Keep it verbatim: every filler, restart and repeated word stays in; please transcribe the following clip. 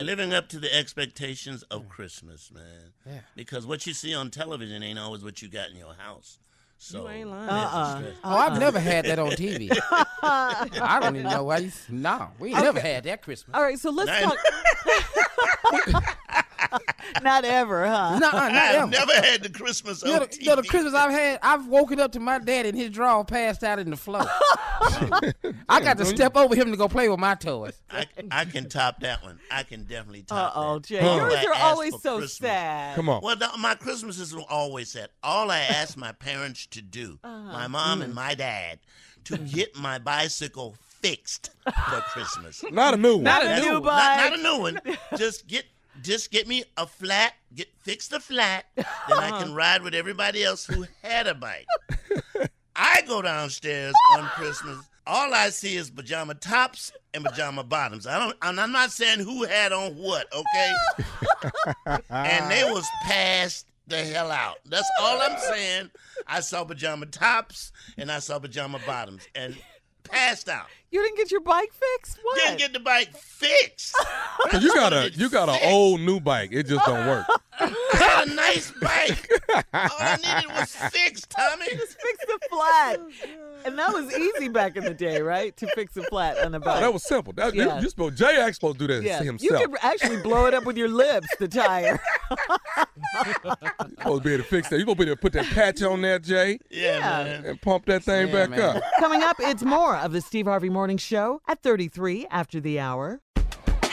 Living up to the expectations of Christmas, man. Yeah. Because what you see on television ain't always what you got in your house. So you ain't lying. Uh-uh. Uh-uh. Oh, I've never had that on T V. I don't even know why you... No, we ain't okay. never had that Christmas. All right, so let's not... talk... Not ever, huh? No, not I've ever. never had the Christmas on you know, T V. You know, the Christmas I've had, I've woken up to my dad in his drawer passed out in the floor. I got to step over him to go play with my toys. I, I can top that one. I can definitely top Uh-oh, that. Uh-oh, Jay. Yours are always so Christmas. sad. Come on. Well, no, my Christmas is always sad. All I asked my parents to do, uh-huh. my mom mm. and my dad, to get my bicycle fixed for Christmas. Not a new one. Not a new, new bike. Not, not a new one. Just get Just get me a flat, get fix the flat, then I can ride with everybody else who had a bike. I go downstairs on Christmas. All I see is pajama tops and pajama bottoms. I don't. I'm not saying who had on what, okay? And they was passed the hell out. That's all I'm saying. I saw pajama tops and I saw pajama bottoms and passed out. You didn't get your bike fixed? What? Didn't get the bike fixed. You got a you got an old new bike. It just don't work. I got a nice bike. All I needed was fixed, Tommy. Just fix the flat. And that was easy back in the day, right? To fix a flat on a bike. Oh, that was simple. That, yeah. you, you, Jay Axe supposed to do that yeah. himself. You could actually blow it up with your lips, the tire. You're supposed to be able to fix that. You're supposed to be able to put that patch on there, Jay. Yeah, man. And pump that thing yeah, back man. up. Coming up, it's more of the Steve Harvey Morning Show at thirty-three after the hour.